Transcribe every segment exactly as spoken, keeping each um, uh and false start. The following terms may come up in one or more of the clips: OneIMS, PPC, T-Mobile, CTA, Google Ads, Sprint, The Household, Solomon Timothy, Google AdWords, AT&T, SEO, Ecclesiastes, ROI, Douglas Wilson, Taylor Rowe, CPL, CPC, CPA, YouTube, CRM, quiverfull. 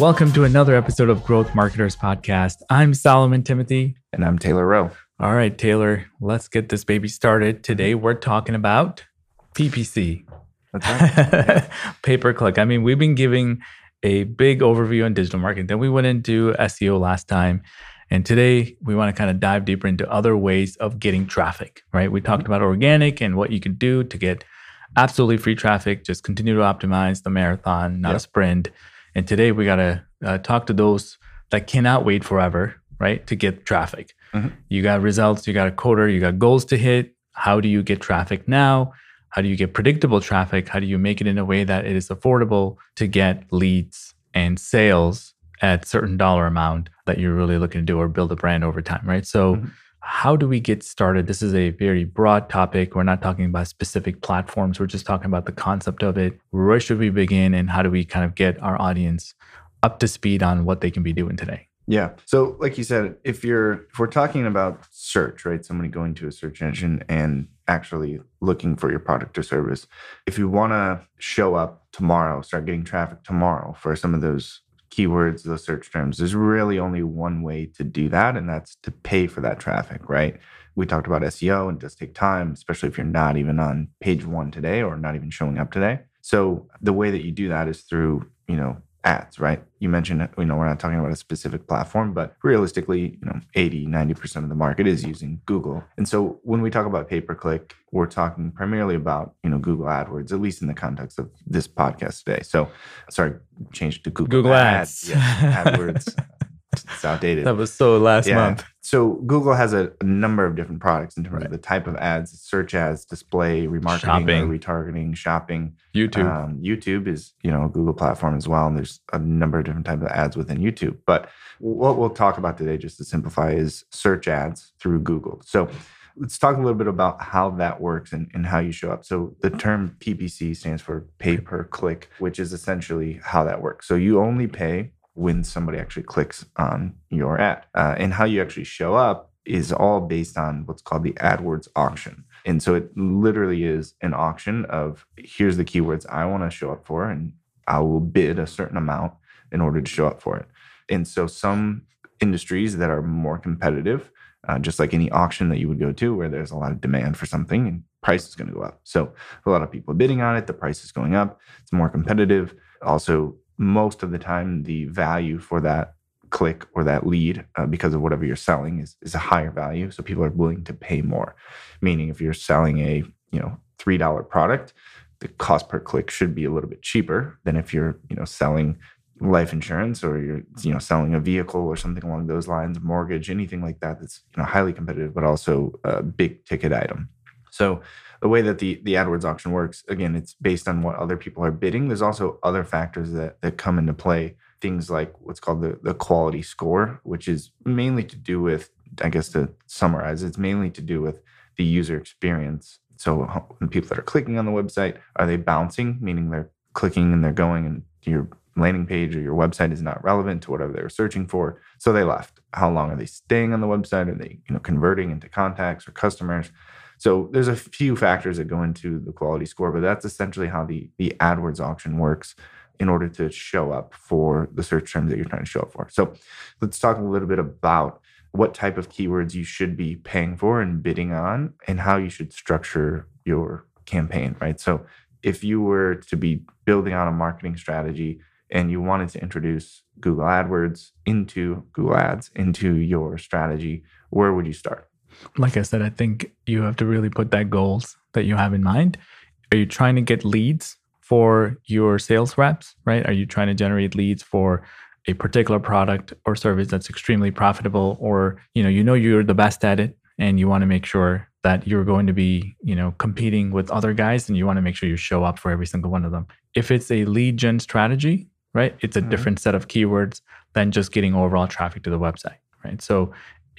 Welcome to another episode of Growth Marketers Podcast. I'm Solomon Timothy. And I'm Taylor Rowe. All right, Taylor, let's get this baby started. Today, we're talking about P P C. That's right. Yeah. Pay-per-click. I mean, we've been giving a big overview on digital marketing. Then we went into S E O last time. And today, we want to kind of dive deeper into other ways of getting traffic, right? We talked about organic and what you can do to get absolutely free traffic. Just continue to optimize the marathon, not yep. a sprint. And today we got to uh, talk to those that cannot wait forever, right? To get traffic. Mm-hmm. You got results, you got a quarter, you got goals to hit. How do you get traffic now? How do you get predictable traffic? How do you make it in a way that it is affordable to get leads and sales at certain dollar amount that you're really looking to do or build a brand over time, right? So mm-hmm. how do we get started? This is a very broad topic. We're not talking about specific platforms. We're just talking about the concept of it. Where should we begin and how do we kind of get our audience up to speed on what they can be doing today? Yeah. So like you said, if you're if we're talking about search, right? Somebody going to a search engine and actually looking for your product or service. If you want to show up tomorrow, start getting traffic tomorrow for some of those keywords, those search terms, there's really only one way to do that, and that's to pay for that traffic, right? We talked about S E O, and it does take time, especially if you're not even on page one today or not even showing up today. So the way that you do that is through, you know, ads, right? You mentioned, you know, we're not talking about a specific platform, but realistically, you know, eighty, ninety percent of the market is using Google. And so when we talk about pay-per-click, we're talking primarily about, you know, Google AdWords, at least in the context of this podcast today. So, sorry, changed to Google, Google Ads. ads. Yeah, AdWords. It's outdated. That was so last yeah. month. So Google has a, a number of different products in terms right. of the type of ads, search ads, display, remarketing, shopping. retargeting, shopping. YouTube. Um, YouTube is, you know, a Google platform as well. And there's a number of different types of ads within YouTube. But what we'll talk about today, just to simplify, is search ads through Google. So let's talk a little bit about how that works and, and how you show up. So the term P P C stands for pay per click, which is essentially how that works. So you only pay when somebody actually clicks on your ad. Uh, and how you actually show up is all based on what's called the AdWords auction. And so it literally is an auction of, here's the keywords I want to show up for, and I will bid a certain amount in order to show up for it. And so some industries that are more competitive, uh, just like any auction that you would go to where there's a lot of demand for something and price is going to go up. So a lot of people bidding on it, the price is going up, it's more competitive. Also, most of the time, the value for that click or that lead, uh, because of whatever you're selling, is is a higher value. So people are willing to pay more. Meaning, if you're selling a you know three dollar product, the cost per click should be a little bit cheaper than if you're you know selling life insurance or you're you know selling a vehicle or something along those lines, mortgage, anything like that. That's you know highly competitive, but also a big ticket item. So the way that the, the AdWords auction works, again, it's based on what other people are bidding. There's also other factors that, that come into play, things like what's called the, the quality score, which is mainly to do with, I guess to summarize, it's mainly to do with the user experience. So the people that are clicking on the website, are they bouncing, meaning they're clicking and they're going and your landing page or your website is not relevant to whatever they were searching for, so they left. How long are they staying on the website? Are they you know converting into contacts or customers? So there's a few factors that go into the quality score, but that's essentially how the, the AdWords auction works in order to show up for the search terms that you're trying to show up for. So let's talk a little bit about what type of keywords you should be paying for and bidding on and how you should structure your campaign, right? So if you were to be building on a marketing strategy and you wanted to introduce Google AdWords into Google Ads, into your strategy, where would you start? Like I said, I think you have to really put that goals that you have in mind. Are you trying to get leads for your sales reps, right? Are you trying to generate leads for a particular product or service that's extremely profitable, or, you know, you know, you're the best at it and you want to make sure that you're going to be, you know, competing with other guys and you want to make sure you show up for every single one of them. If it's a lead gen strategy, right? It's a mm-hmm. different set of keywords than just getting overall traffic to the website, right? So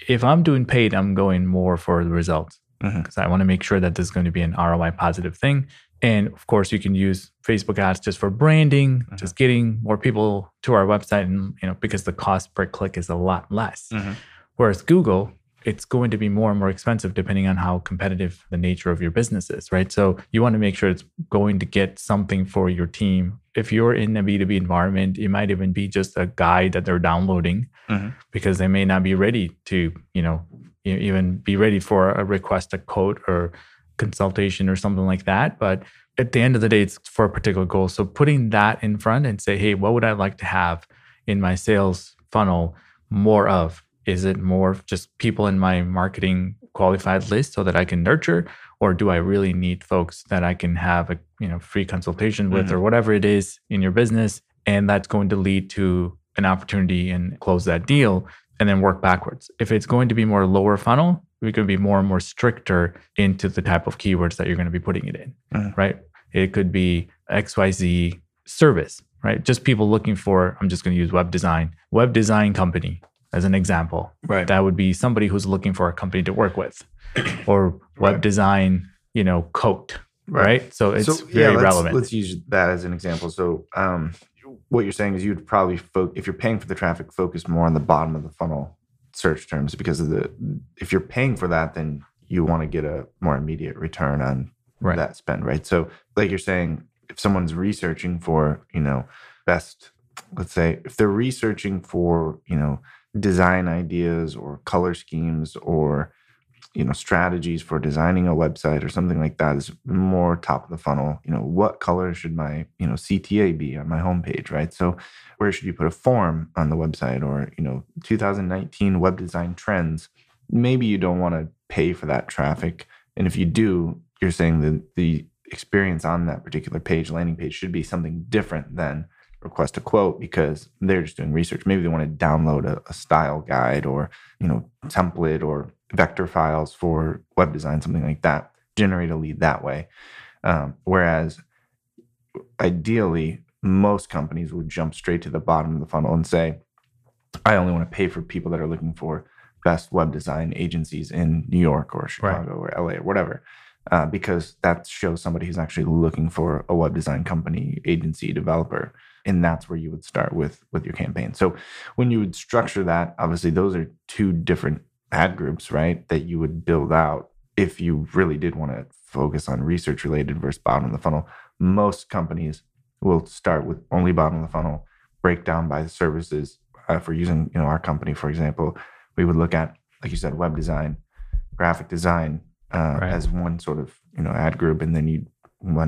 if I'm doing paid, I'm going more for the results because mm-hmm. I want to make sure that this is going to be an R O I positive thing. And of course, you can use Facebook ads just for branding, mm-hmm. just getting more people to our website, and you know because the cost per click is a lot less. Mm-hmm. Whereas Google, it's going to be more and more expensive depending on how competitive the nature of your business is, right? So you want to make sure it's going to get something for your team. If you're in a B two B environment, it might even be just a guide that they're downloading mm-hmm. because they may not be ready to, you know, even be ready for a request, a quote or consultation or something like that. But at the end of the day, it's for a particular goal. So putting that in front and say, hey, what would I like to have in my sales funnel more of? Is it more just people in my marketing qualified list so that I can nurture? Or do I really need folks that I can have a you know free consultation with mm-hmm. or whatever it is in your business? And that's going to lead to an opportunity and close that deal and then work backwards. If it's going to be more lower funnel, we could be more and more stricter into the type of keywords that you're going to be putting it in, mm-hmm. right? It could be X Y Z service, right? Just people looking for, I'm just going to use web design, web design company as an example. Right. That would be somebody who's looking for a company to work with or web right. design, you know, coat, right? right? So it's so, very yeah, let's, relevant. Let's use that as an example. So um, what you're saying is you'd probably, fo- if you're paying for the traffic, focus more on the bottom of the funnel search terms because of the, if you're paying for that, then you want to get a more immediate return on right. that spend, right? So like you're saying, if someone's researching for, you know, best, let's say, if they're researching for, you know, design ideas or color schemes or, you know, strategies for designing a website or something like that is more top of the funnel. You know, what color should my, you know, C T A be on my homepage, right? So where should you put a form on the website or, you know, two thousand nineteen web design trends? Maybe you don't want to pay for that traffic. And if you do, you're saying that the experience on that particular page, landing page, should be something different than request a quote because they're just doing research. Maybe they want to download a, a style guide or, you know, template or vector files for web design, something like that, generate a lead that way. Um, whereas ideally, most companies will jump straight to the bottom of the funnel and say, I only want to pay for people that are looking for best web design agencies in New York or Chicago right. or L A or whatever, uh, because that shows somebody who's actually looking for a web design company, agency, developer. And that's where you would start with, with your campaign. So when you would structure that, obviously those are two different ad groups, right, that you would build out if you really did want to focus on research related versus bottom of the funnel. Most companies will start with only bottom of the funnel, break down by the services. Uh, if we're using, you know, our company, for example, we would look at, like you said, web design, graphic design uh, right. as one sort of, you know, ad group. And then you'd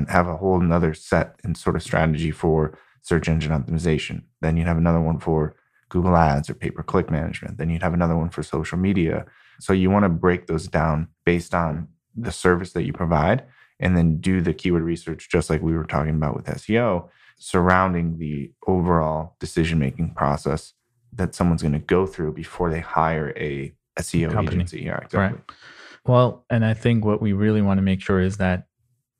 have a whole nother set and sort of strategy for search engine optimization. Then you'd have another one for Google Ads or pay-per-click management. Then you'd have another one for social media. So you want to break those down based on the service that you provide and then do the keyword research, just like we were talking about with S E O, surrounding the overall decision-making process that someone's going to go through before they hire a S E O company. Agency. Yeah, exactly. Right. Well, and I think what we really want to make sure is that,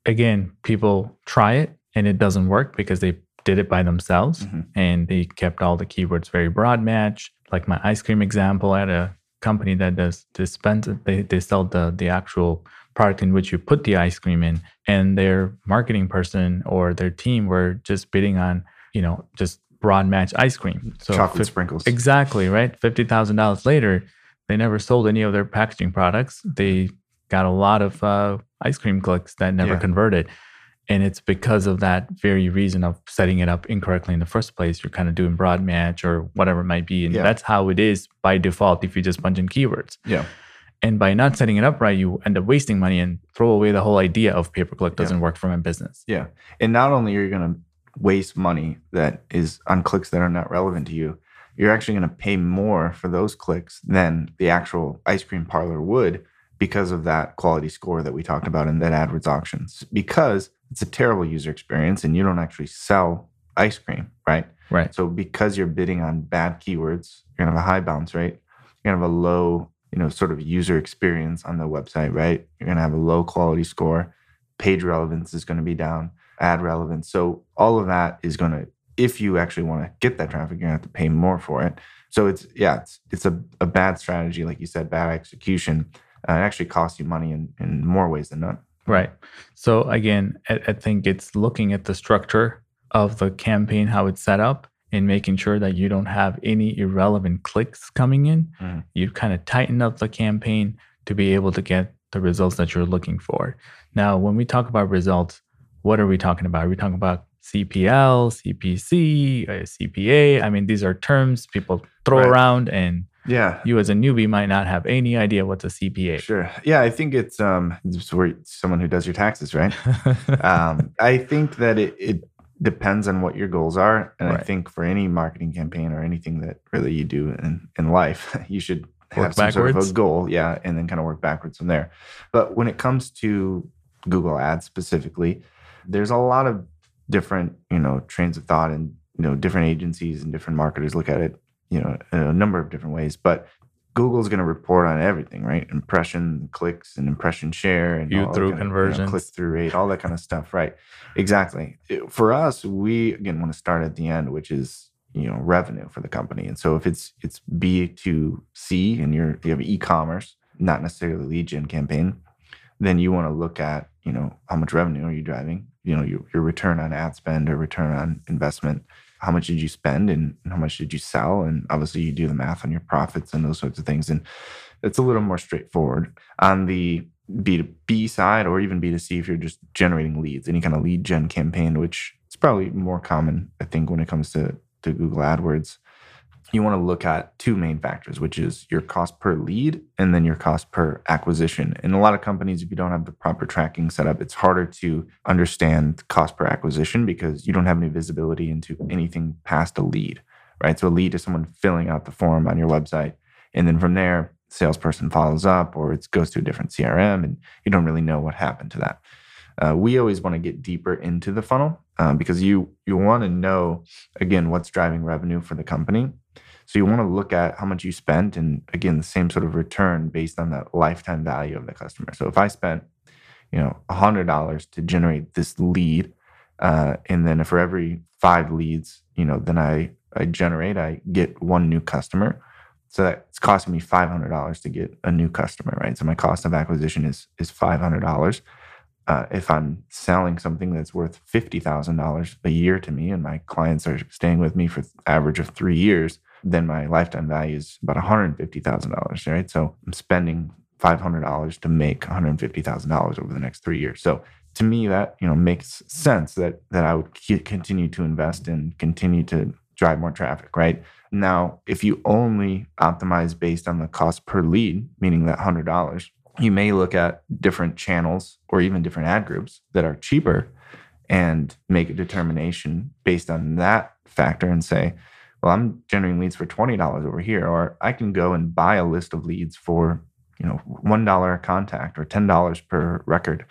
again, people try it and it doesn't work because they did it by themselves mm-hmm. and they kept all the keywords very broad match. Like my ice cream example, I had a company that does dispense, they, they sell the, the actual product in which you put the ice cream in, and their marketing person or their team were just bidding on, you know, just broad match ice cream. So chocolate f- sprinkles. Exactly, right? fifty thousand dollars later, they never sold any of their packaging products. They got a lot of uh, ice cream clicks that never yeah. converted. And it's because of that very reason of setting it up incorrectly in the first place. You're kind of doing broad match or whatever it might be. And yeah. that's how it is by default if you just punch in keywords. Yeah. And by not setting it up right, you end up wasting money and throw away the whole idea of pay-per-click doesn't yeah. work for my business. Yeah. And not only are you going to waste money that is on clicks that are not relevant to you, you're actually going to pay more for those clicks than the actual ice cream parlor would because of that quality score that we talked about in that AdWords auctions. Because it's a terrible user experience and you don't actually sell ice cream, right? Right. So because you're bidding on bad keywords, you're going to have a high bounce rate. You're going to have a low, you know, sort of user experience on the website, right? You're going to have a low quality score. Page relevance is going to be down, ad relevance. So all of that is going to, if you actually want to get that traffic, you're going to have to pay more for it. So it's, yeah, it's it's a, a bad strategy. Like you said, bad execution. Uh, it actually costs you money in, in more ways than none. Right. So again, I, I think it's looking at the structure of the campaign, how it's set up, in making sure that you don't have any irrelevant clicks coming in. Mm. You kind of tighten up the campaign to be able to get the results that you're looking for. Now, when we talk about results, what are we talking about? Are we talking about C P L, C P C, C P A? I mean, these are terms people throw right. around, and yeah, you as a newbie might not have any idea what's a C P A. Sure. Yeah, I think it's um, it's someone who does your taxes, right? um, I think that it, it depends on what your goals are. And right. I think for any marketing campaign or anything that really you do in, in life, you should have work some backwards. sort of a goal. Yeah, and then kind of work backwards from there. But when it comes to Google Ads specifically, there's a lot of different, you know, trains of thought, and, you know, different agencies and different marketers look at it, you know, in a number of different ways. But Google's going to report on everything, right? Impression clicks and impression share and view through conversions, you know, click through rate, all that kind of stuff, right? Exactly. For us, we again want to start at the end, which is, you know, revenue for the company. And so if it's it's B to C and you're you have e-commerce, not necessarily a lead gen campaign, then you want to look at, you know, how much revenue are you driving? You know, your, your return on ad spend or return on investment. How much did you spend and how much did you sell? And obviously you do the math on your profits and those sorts of things. And it's a little more straightforward. On the B to B side, or even B to C, if you're just generating leads, any kind of lead gen campaign, which is probably more common, I think, when it comes to, to Google AdWords, you want to look at two main factors, which is your cost per lead and then your cost per acquisition. And a lot of companies, if you don't have the proper tracking set up, it's harder to understand cost per acquisition because you don't have any visibility into anything past a lead, right? So a lead is someone filling out the form on your website. And then from there, salesperson follows up, or it goes to a different C R M, and you don't really know what happened to that. Uh, we always want to get deeper into the funnel uh, because you you want to know, again, what's driving revenue for the company. So you want to look at how much you spent and, again, the same sort of return based on that lifetime value of the customer. So if I spent, you know, one hundred dollars to generate this lead, uh, and then for every five leads, you know, then I, I generate, I get one new customer. So that's costing me five hundred dollars to get a new customer, right? So my cost of acquisition is is five hundred dollars. Uh, if I'm selling something that's worth fifty thousand dollars a year to me and my clients are staying with me for an average of three years, then my lifetime value is about one hundred fifty thousand dollars, right? So I'm spending five hundred dollars to make one hundred fifty thousand dollars over the next three years. So to me, that, you know, makes sense that that I would continue to invest and continue to drive more traffic, right? Now, if you only optimize based on the cost per lead, meaning that one hundred dollars, you may look at different channels or even different ad groups that are cheaper and make a determination based on that factor and say, well, I'm generating leads for twenty dollars over here, or I can go and buy a list of leads for, you know, one dollar a contact or ten dollars per record.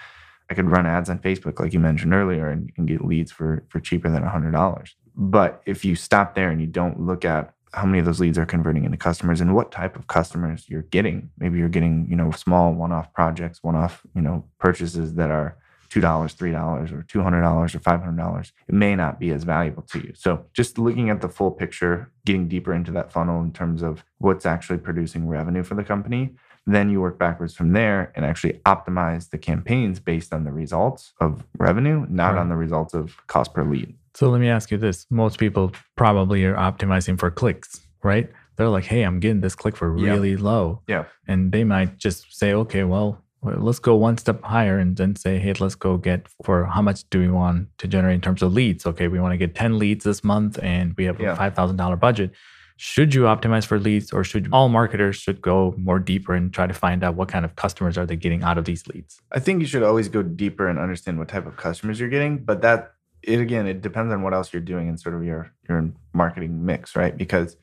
I could run ads on Facebook, like you mentioned earlier, and, and get leads for, for cheaper than one hundred dollars. But if you stop there and you don't look at how many of those leads are converting into customers and what type of customers you're getting, maybe you're getting, you know, small one-off projects, one-off, you know, purchases that are two dollars, three dollars, or two hundred dollars, or five hundred dollars, it may not be as valuable to you. So just looking at the full picture, getting deeper into that funnel in terms of what's actually producing revenue for the company, then you work backwards from there and actually optimize the campaigns based on the results of revenue, not right. on the results of cost per lead. So let me ask you this. Most people probably are optimizing for clicks, right? They're like, hey, I'm getting this click for really yeah. low. Yeah. And they might just say, okay, well, let's go one step higher and then say, hey, let's go get for how much do we want to generate in terms of leads? Okay, we want to get ten leads this month and we have yeah. a five thousand dollars budget. Should you optimize for leads, or should all marketers should go more deeper and try to find out what kind of customers are they getting out of these leads? I think you should always go deeper and understand what type of customers you're getting. But that, it again, it depends on what else you're doing in sort of your, your marketing mix, right? Because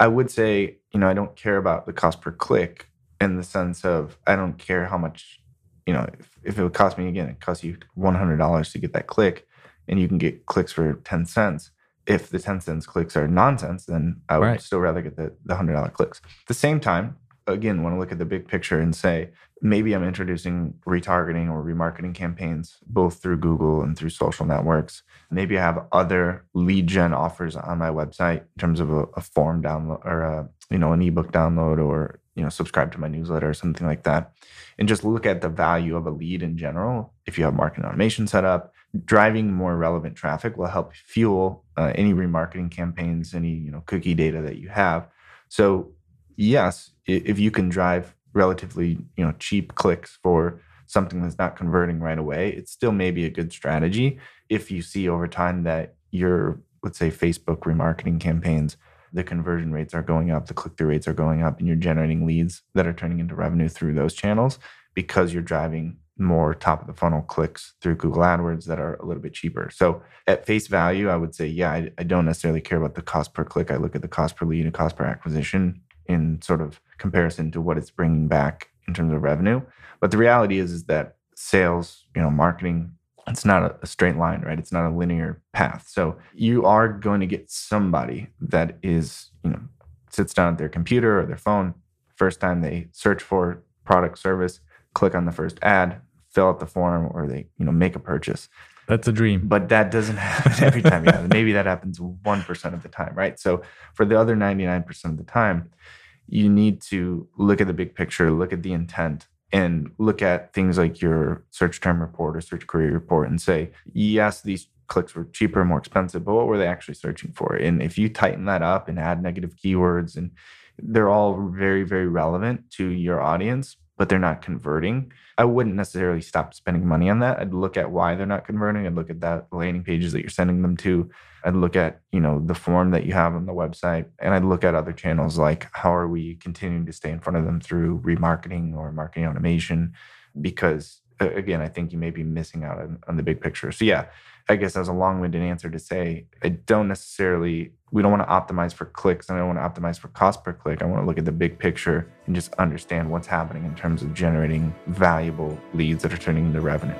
I would say, you know, I don't care about the cost per click, in the sense of, I don't care how much, you know, if, if it would cost me, again, it costs you one hundred dollars to get that click, and you can get clicks for ten cents. If the ten cents clicks are nonsense, then I would right. still rather get the, the one hundred dollars clicks. At the same time, again, want to look at the big picture and say, maybe I'm introducing retargeting or remarketing campaigns, both through Google and through social networks. Maybe I have other lead gen offers on my website in terms of a, a form download or a, you know, an ebook download or you know, subscribe to my newsletter or something like that, and just look at the value of a lead in general. If you have marketing automation set up, driving more relevant traffic will help fuel uh, any remarketing campaigns, any, you know, cookie data that you have. So yes, if you can drive relatively, you know, cheap clicks for something that's not converting right away, it still may be a good strategy. If you see over time that your, let's say, Facebook remarketing campaigns, the conversion rates are going up, the click-through rates are going up, and you're generating leads that are turning into revenue through those channels because you're driving more top-of-the-funnel clicks through Google AdWords that are a little bit cheaper. So at face value, I would say, yeah, I, I don't necessarily care about the cost per click. I look at the cost per lead and cost per acquisition in sort of comparison to what it's bringing back in terms of revenue. But the reality is, is that sales, you know, marketing, it's not a straight line, right? It's not a linear path. So you are going to get somebody that is, you know, sits down at their computer or their phone. First time they search for product, service, click on the first ad, fill out the form, or they, you know, make a purchase. That's a dream. But that doesn't happen every time. You know, maybe that happens one percent of the time, right? So for the other ninety-nine percent of the time, you need to look at the big picture, look at the intent, and look at things like your search term report or search query report and say, yes, these clicks were cheaper, more expensive, but what were they actually searching for? And if you tighten that up and add negative keywords, and they're all very, very relevant to your audience, but they're not converting, I wouldn't necessarily stop spending money on that. I'd look at why they're not converting. I'd look at that landing pages that you're sending them to. I'd look at, you know, the form that you have on the website. And I'd look at other channels, like how are we continuing to stay in front of them through remarketing or marketing automation? Because again, I think you may be missing out on, on the big picture. So yeah, I guess that was a long-winded answer to say, I don't necessarily, we don't want to optimize for clicks, and I don't want to optimize for cost per click. I want to look at the big picture and just understand what's happening in terms of generating valuable leads that are turning into revenue.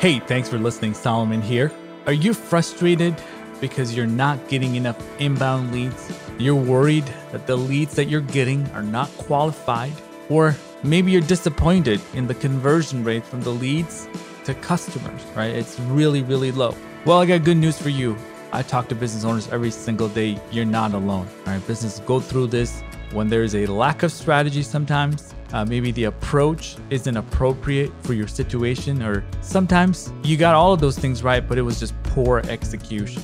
Hey, thanks for listening. Solomon here. Are you frustrated because you're not getting enough inbound leads? You're worried that the leads that you're getting are not qualified, or maybe you're disappointed in the conversion rate from the leads to customers, right? It's really, really low. Well, I got good news for you. I talk to business owners every single day. You're not alone, all right? Businesses go through this when there is a lack of strategy sometimes. Uh, maybe the approach isn't appropriate for your situation, or sometimes you got all of those things right, but it was just poor execution.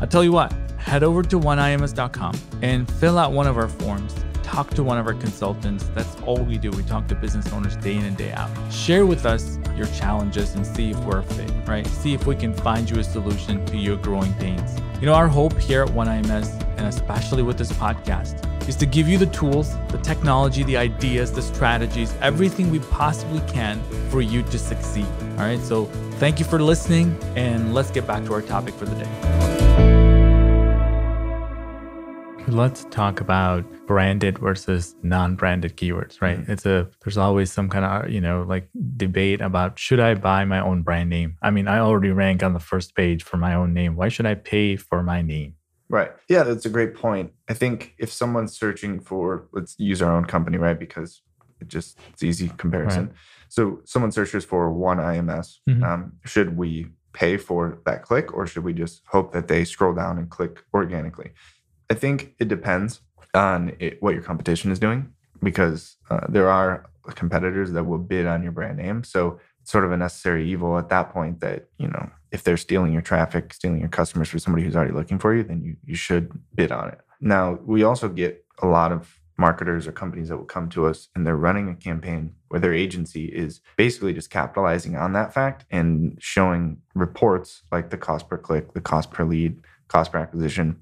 I'll tell you what, head over to one I M S dot com and fill out one of our forms. Talk to one of our consultants. That's all we do. We talk to business owners day in and day out. Share with us your challenges and see if we're a fit, right? See if we can find you a solution to your growing pains. You know, our hope here at OneIMS, and especially with this podcast, is to give you the tools, the technology, the ideas, the strategies, everything we possibly can for you to succeed. All right, so thank you for listening, and let's get back to our topic for the day. Let's talk about branded versus non-branded keywords, right? Mm-hmm. It's a, there's always some kind of, you know, like debate about, should I buy my own brand name? I mean, I already rank on the first page for my own name. Why should I pay for my name? Right. Yeah, that's a great point. I think if someone's searching for, let's use our own company, right? Because it just, it's easy comparison. Right. So someone searches for OneIMS. Mm-hmm. Um, should we pay for that click, or should we just hope that they scroll down and click organically? I think it depends on it, what your competition is doing, because uh, there are competitors that will bid on your brand name. So it's sort of a necessary evil at that point that, you know, if they're stealing your traffic, stealing your customers for somebody who's already looking for you, then you, you should bid on it. Now, we also get a lot of marketers or companies that will come to us and they're running a campaign where their agency is basically just capitalizing on that fact and showing reports like the cost per click, the cost per lead, cost per acquisition.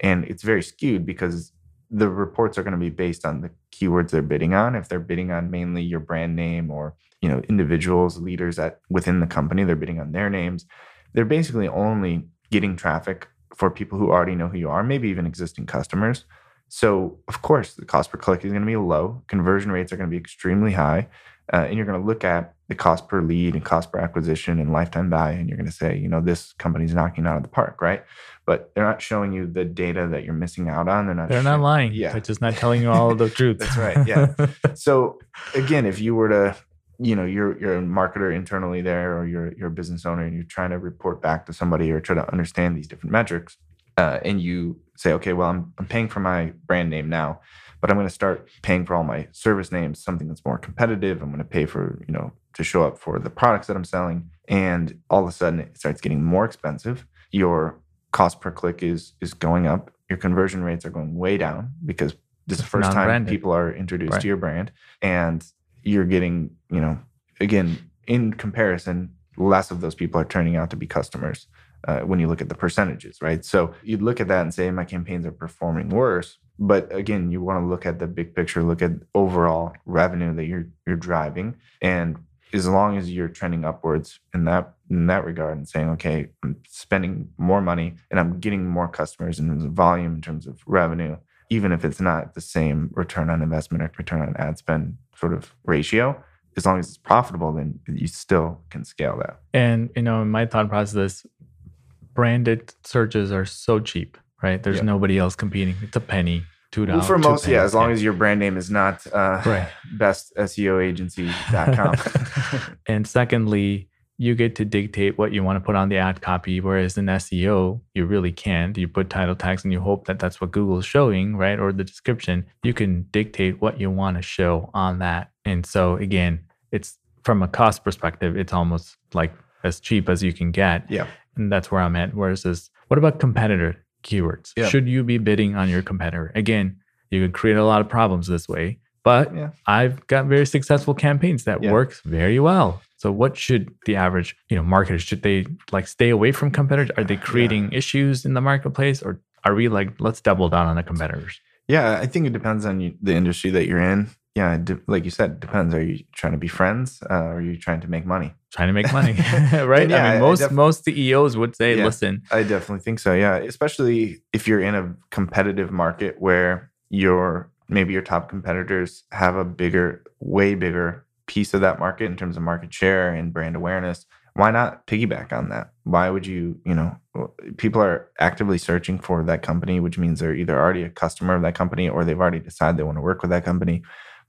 And it's very skewed because the reports are going to be based on the keywords they're bidding on. If they're bidding on mainly your brand name, or, you know, individuals, leaders at within the company, they're bidding on their names. They're basically only getting traffic for people who already know who you are, maybe even existing customers. So, of course, the cost per click is going to be low. Conversion rates are going to be extremely high. Uh, and you're going to look at the cost per lead and cost per acquisition and lifetime value, and you're going to say, you know, this company's knocking out of the park, right? But they're not showing you the data that you're missing out on. They're not. They're showing, not lying. Yeah, they're just not telling you all of the truth. That's right. Yeah. So again, if you were to, you know, you're you're a marketer internally there, or you're you're a business owner, and you're trying to report back to somebody or try to understand these different metrics, uh, and you say, okay, well, I'm I'm paying for my brand name now, but I'm going to start paying for all my service names, something that's more competitive. I'm going to pay for, you know, to show up for the products that I'm selling. And all of a sudden it starts getting more expensive. Your cost per click is is going up. Your conversion rates are going way down because this is the first time people are introduced right. to your brand. And you're getting, you know, again, in comparison, less of those people are turning out to be customers uh, when you look at the percentages, right? So you'd look at that and say, my campaigns are performing worse. But again, you want to look at the big picture, look at overall revenue that you're you're driving. And as long as you're trending upwards in that in that regard and saying, okay, I'm spending more money and I'm getting more customers in terms of volume, in terms of revenue, even if it's not the same return on investment or return on ad spend sort of ratio, as long as it's profitable, then you still can scale that. And, you know, in my thought process, branded searches are so cheap, right? There's yep. nobody else competing. It's a penny, two dollars. Well, for most, pennies, yeah, as long yeah. as your brand name is not uh, right. best S E O agency dot com. And secondly, you get to dictate what you want to put on the ad copy, whereas in S E O, you really can't. You put title tags and you hope that that's what Google's showing, right? Or the description. You can dictate what you want to show on that. And so again, it's from a cost perspective, it's almost like as cheap as you can get. Yeah. And that's where I'm at. Whereas this, what about competitor keywords? Yeah. Should you be bidding on your competitor? Again, you can create a lot of problems this way, but yeah. I've got very successful campaigns that yeah. works very well. So what should the average, you know, marketers, should they like stay away from competitors? Are they creating yeah. issues in the marketplace, or are we like, let's double down on the competitors? Yeah, I think it depends on you, the industry that you're in. Yeah, de- like you said, it depends. Are you trying to be friends uh, or are you trying to make money? Trying to make money, right? Yeah, I mean, most I def- most C E Os would say, yeah, listen. I definitely think so, yeah. Especially if you're in a competitive market where your maybe your top competitors have a bigger, way bigger piece of that market in terms of market share and brand awareness. Why not piggyback on that? Why would you, you know, people are actively searching for that company, which means they're either already a customer of that company or they've already decided they want to work with that company.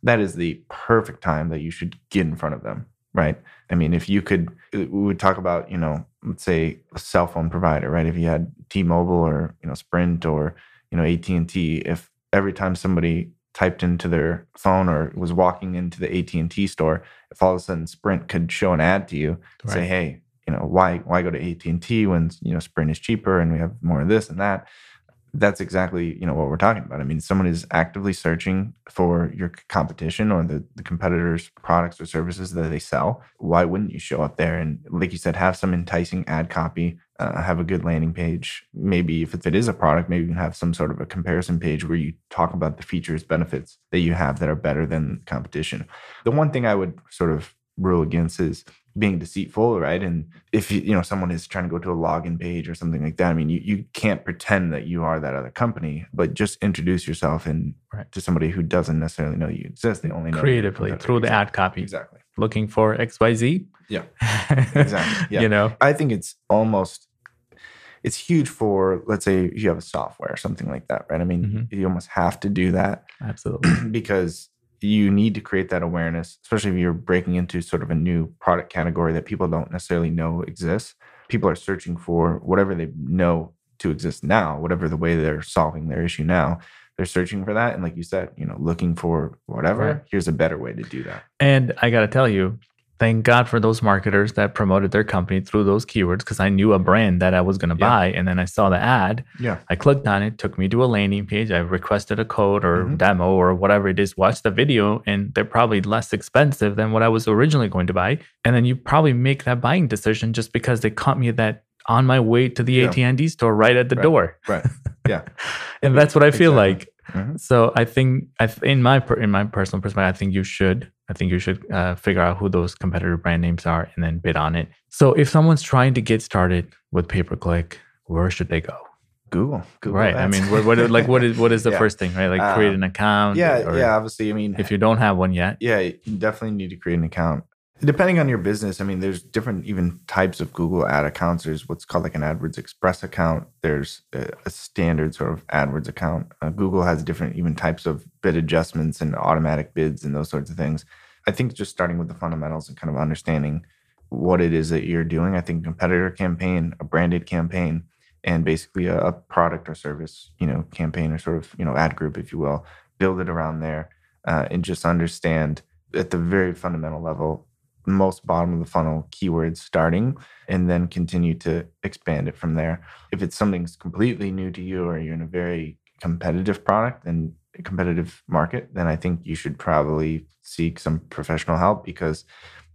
That is the perfect time that you should get in front of them, right? I mean, if you could, we would talk about, you know, let's say a cell phone provider, right? If you had T-Mobile or, you know, Sprint or, you know, A T and T, if every time somebody typed into their phone or was walking into the A T and T store, if all of a sudden Sprint could show an ad to you and right. say, hey, you know, why why go to A T and T when, you know, Sprint is cheaper and we have more of this and that? That's exactly, you know, what we're talking about. I mean, someone is actively searching for your competition or the, the competitors' products or services that they sell. Why wouldn't you show up there? And like you said, have some enticing ad copy, uh, have a good landing page. Maybe if it is a product, maybe you can have some sort of a comparison page where you talk about the features, benefits that you have that are better than competition. The one thing I would sort of rule against is being deceitful, right? And if you know someone is trying to go to a login page or something like that, I mean, you, you can't pretend that you are that other company, but just introduce yourself and right. to somebody who doesn't necessarily know you exist. They only know creatively through the ad copy. Exactly. Looking for X Y Z. Yeah. Exactly. Yeah. You know, I think it's almost it's huge for, let's say you have a software or something like that, right? I mean, mm-hmm. you almost have to do that. Absolutely. Because you need to create that awareness, especially if you're breaking into sort of a new product category that people don't necessarily know exists. People are searching for whatever they know to exist now, whatever the way they're solving their issue now. They're searching for that. And like you said, you know, looking for whatever, right. here's a better way to do that. And I got to tell you, thank God for those marketers that promoted their company through those keywords, because I knew a brand that I was going to yeah. buy. And then I saw the ad. Yeah. I clicked on it, took me to a landing page. I requested a code or mm-hmm. demo or whatever it is, watched the video, and they're probably less expensive than what I was originally going to buy. And then you probably make that buying decision just because they caught me that on my way to the yeah. A T and T store right at the right. door. Right. Yeah. And that's what I feel exactly. like. Mm-hmm. So I think I th- in my per- in my personal perspective, I think you should I think you should uh, figure out who those competitor brand names are and then bid on it. So if someone's trying to get started with pay-per-click, where should they go? Google. Google right. Ads. I mean, what, what like what is what is the yeah. first thing, right? Like uh, create an account. Yeah, or, yeah, obviously. I mean, if you don't have one yet. Yeah, you definitely need to create an account. Depending on your business, I mean, there's different even types of Google ad accounts. There's what's called like an AdWords Express account. There's a, a standard sort of AdWords account. Uh, Google has different even types of bid adjustments and automatic bids and those sorts of things. I think just starting with the fundamentals and kind of understanding what it is that you're doing. I think competitor campaign, a branded campaign, and basically a, a product or service, you know, campaign or sort of, you know, ad group, if you will, build it around there, uh, and just understand at the very fundamental level, most bottom of the funnel keywords starting, and then continue to expand it from there. If it's something's completely new to you, or you're in a very competitive product and a competitive market, then I think you should probably seek some professional help, because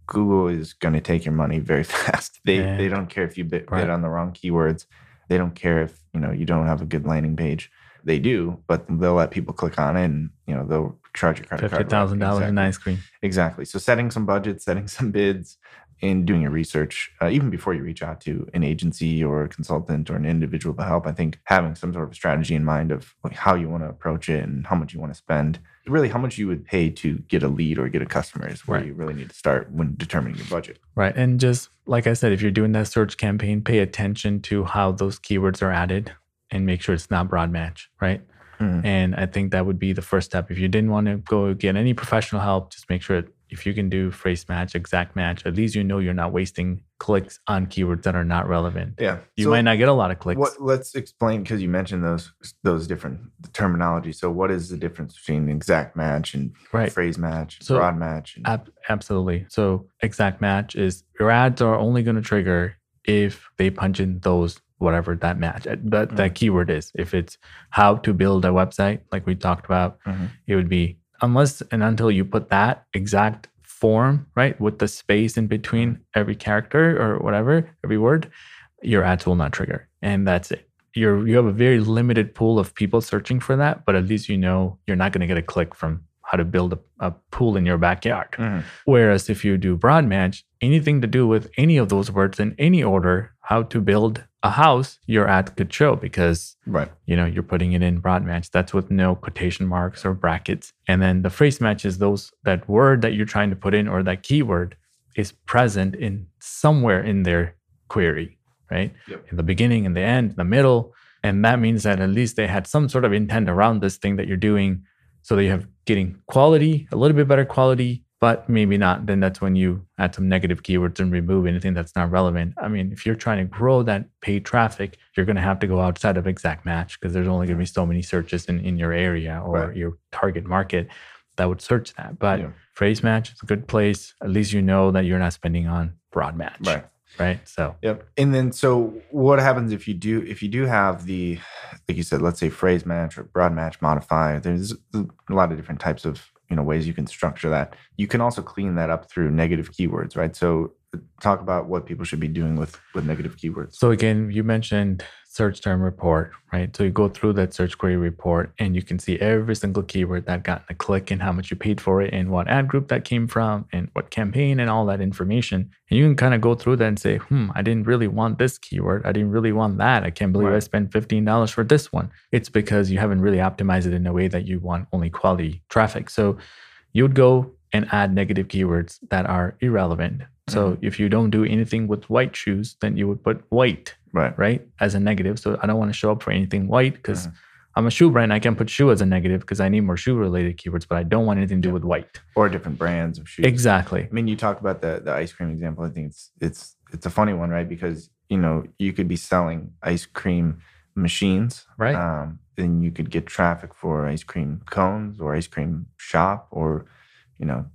Google is going to take your money very fast. They yeah. they don't care if you bid, right. bid on the wrong keywords. They don't care if, you know, you don't have a good landing page. They do, but they'll let people click on it, and, you know, they'll charge your credit card. fifty thousand dollars exactly. in ice cream. Exactly. So setting some budgets, setting some bids, and doing your research, uh, even before you reach out to an agency or a consultant or an individual to help, I think having some sort of strategy in mind of like how you want to approach it and how much you want to spend, really how much you would pay to get a lead or get a customer is where right. you really need to start when determining your budget. Right. And just like I said, if you're doing that search campaign, pay attention to how those keywords are added and make sure it's not broad match, right? Mm. And I think that would be the first step. If you didn't want to go get any professional help, just make sure it, if you can do phrase match, exact match, at least you know you're not wasting clicks on keywords that are not relevant. Yeah. You so might not get a lot of clicks. What, let's explain, because you mentioned those those different terminology. So what is the difference between exact match and right. phrase match, so broad match? And- ab- absolutely. So exact match is your ads are only going to trigger if they punch in those whatever that match, that, mm-hmm. that keyword is. If it's how to build a website, like we talked about, mm-hmm. it would be unless and until you put that exact form, right, with the space in between every character or whatever, every word, your ads will not trigger. And that's it. You're, you have a very limited pool of people searching for that, but at least you know you're not going to get a click from how to build a, a pool in your backyard. Mm-hmm. Whereas if you do broad match, anything to do with any of those words in any order, how to build a house, your ad could show because right. you know, you're putting it in broad match. That's with no quotation marks or brackets. And then the phrase match is those, that word that you're trying to put in or that keyword is present in somewhere in their query, right? Yep. In the beginning, in the end, in the middle. And that means that at least they had some sort of intent around this thing that you're doing. So they have getting quality, a little bit better quality, but maybe not. Then that's when you add some negative keywords and remove anything that's not relevant. I mean, if you're trying to grow that paid traffic, you're going to have to go outside of exact match because there's only going to be so many searches in, in your area or right. your target market that would search that. But yeah. phrase match is a good place. At least you know that you're not spending on broad match. Right. Right. So, yep. And then, so what happens if you do, if you do have the, like you said, let's say phrase match or broad match modifier, there's a lot of different types of, you know, ways you can structure that. You can also clean that up through negative keywords, right? So talk about what people should be doing with, with negative keywords. So again, you mentioned search term report, right? So you go through that search query report and you can see every single keyword that got a click and how much you paid for it and what ad group that came from and what campaign and all that information. And you can kind of go through that and say, hmm, I didn't really want this keyword. I didn't really want that. I can't believe right. I spent fifteen dollars for this one. It's because you haven't really optimized it in a way that you want only quality traffic. So you would go and add negative keywords that are irrelevant. So mm-hmm. if you don't do anything with white shoes, then you would put white, right, right as a negative. So I don't want to show up for anything white because mm-hmm. I'm a shoe brand. I can put shoe as a negative because I need more shoe related keywords, but I don't want anything to do yeah. with white. Or different brands of shoes. Exactly. I mean, you talked about the, the ice cream example. I think it's it's it's a funny one, right? Because, you know, you could be selling ice cream machines, right? Um, then you could get traffic for ice cream cones or ice cream shop or, you know,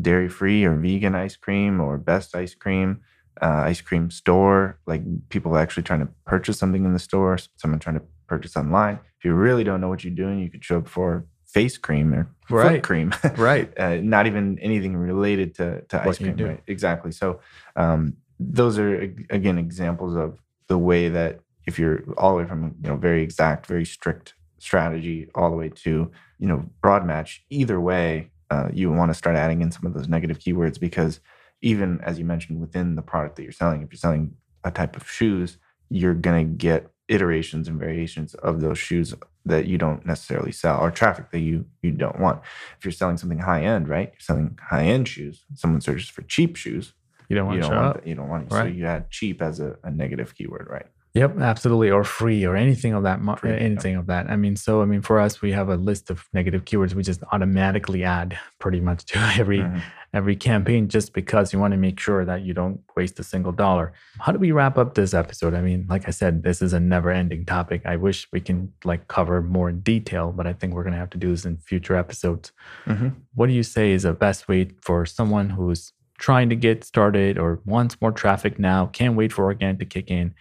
dairy-free or vegan ice cream or best ice cream, uh, ice cream store, like people actually trying to purchase something in the store, someone trying to purchase online. If you really don't know what you're doing, you could show up for face cream or right. foot cream. right. Uh, not even anything related to, to ice cream. Right? Exactly. So um, those are, again, examples of the way that if you're all the way from, you know, very exact, very strict strategy all the way to, you know, broad match, either way, Uh, you want to start adding in some of those negative keywords because even, as you mentioned, within the product that you're selling, if you're selling a type of shoes, you're going to get iterations and variations of those shoes that you don't necessarily sell or traffic that you you don't want. If you're selling something high-end, right? You're selling high-end shoes. Someone searches for cheap shoes. You don't want to show up. You don't want to. Right. So you add cheap as a, a negative keyword, right? Yep, absolutely. Or free or anything of that, mo- free, anything yeah. of that. I mean, so, I mean, for us, we have a list of negative keywords. We just automatically add pretty much to every, mm-hmm. every campaign, just because you want to make sure that you don't waste a single dollar. How do we wrap up this episode? I mean, like I said, this is a never ending topic. I wish we can like cover more in detail, but I think we're going to have to do this in future episodes. Mm-hmm. What do you say is the best way for someone who's trying to get started or wants more traffic now, can't wait for organic to kick in?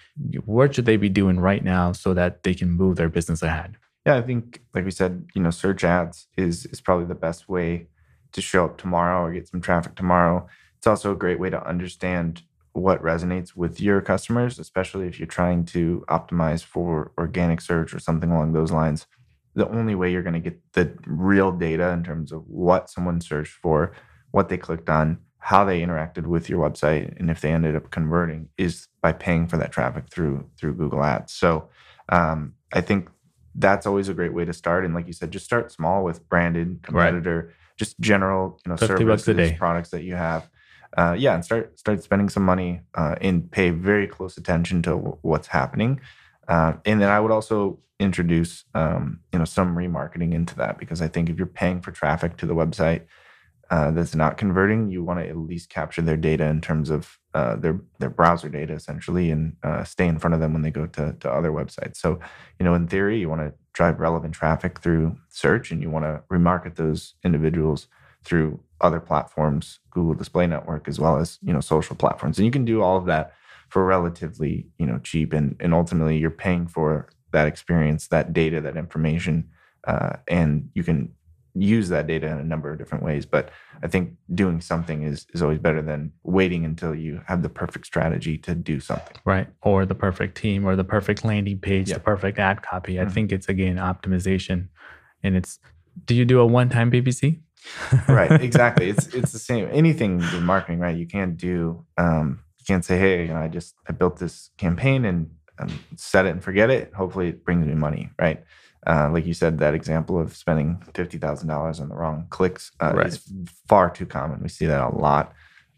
What should they be doing right now so that they can move their business ahead? Yeah, I think, like we said, you know, search ads is is probably the best way to show up tomorrow or get some traffic tomorrow. It's also a great way to understand what resonates with your customers, especially if you're trying to optimize for organic search or something along those lines. The only way you're going to get the real data in terms of what someone searched for, what they clicked on, how they interacted with your website, and if they ended up converting, is by paying for that traffic through through Google Ads. So um, I think that's always a great way to start. And like you said, just start small with branded, competitor, right. just general, you know, services, products that you have. Uh, yeah, and start start spending some money uh, and pay very close attention to w- what's happening. Uh, and then I would also introduce um, you know some remarketing into that, because I think if you're paying for traffic to the website Uh, that's not converting, you want to at least capture their data in terms of uh, their their browser data, essentially, and uh, stay in front of them when they go to, to other websites. So, you know, in theory, you want to drive relevant traffic through search, and you want to remarket those individuals through other platforms, Google Display Network, as well as, you know, social platforms. And you can do all of that for relatively, you know, cheap. And, and ultimately, you're paying for that experience, that data, that information, uh, and you can use that data in a number of different ways. But I think doing something is, is always better than waiting until you have the perfect strategy to do something. Right. Or the perfect team or the perfect landing page, yep. the perfect ad copy. Mm-hmm. I think it's, again, optimization. And it's, do you do a one-time P P C? Right. Exactly. It's it's the same. Anything in marketing, right? You can't do, um, you can't say, hey, you know, I just, I built this campaign and um, set it and forget it. Hopefully it brings me money, right? Uh, like you said, that example of spending fifty thousand dollars on the wrong clicks uh, right. is far too common. We see that a lot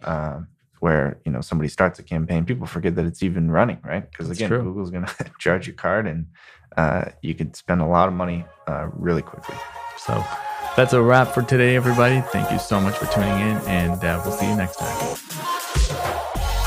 uh, where, you know, somebody starts a campaign, people forget that it's even running, right? Because again, true. Google's going to charge your card, and uh, you could spend a lot of money uh, really quickly. So that's a wrap for today, everybody. Thank you so much for tuning in, and uh, we'll see you next time.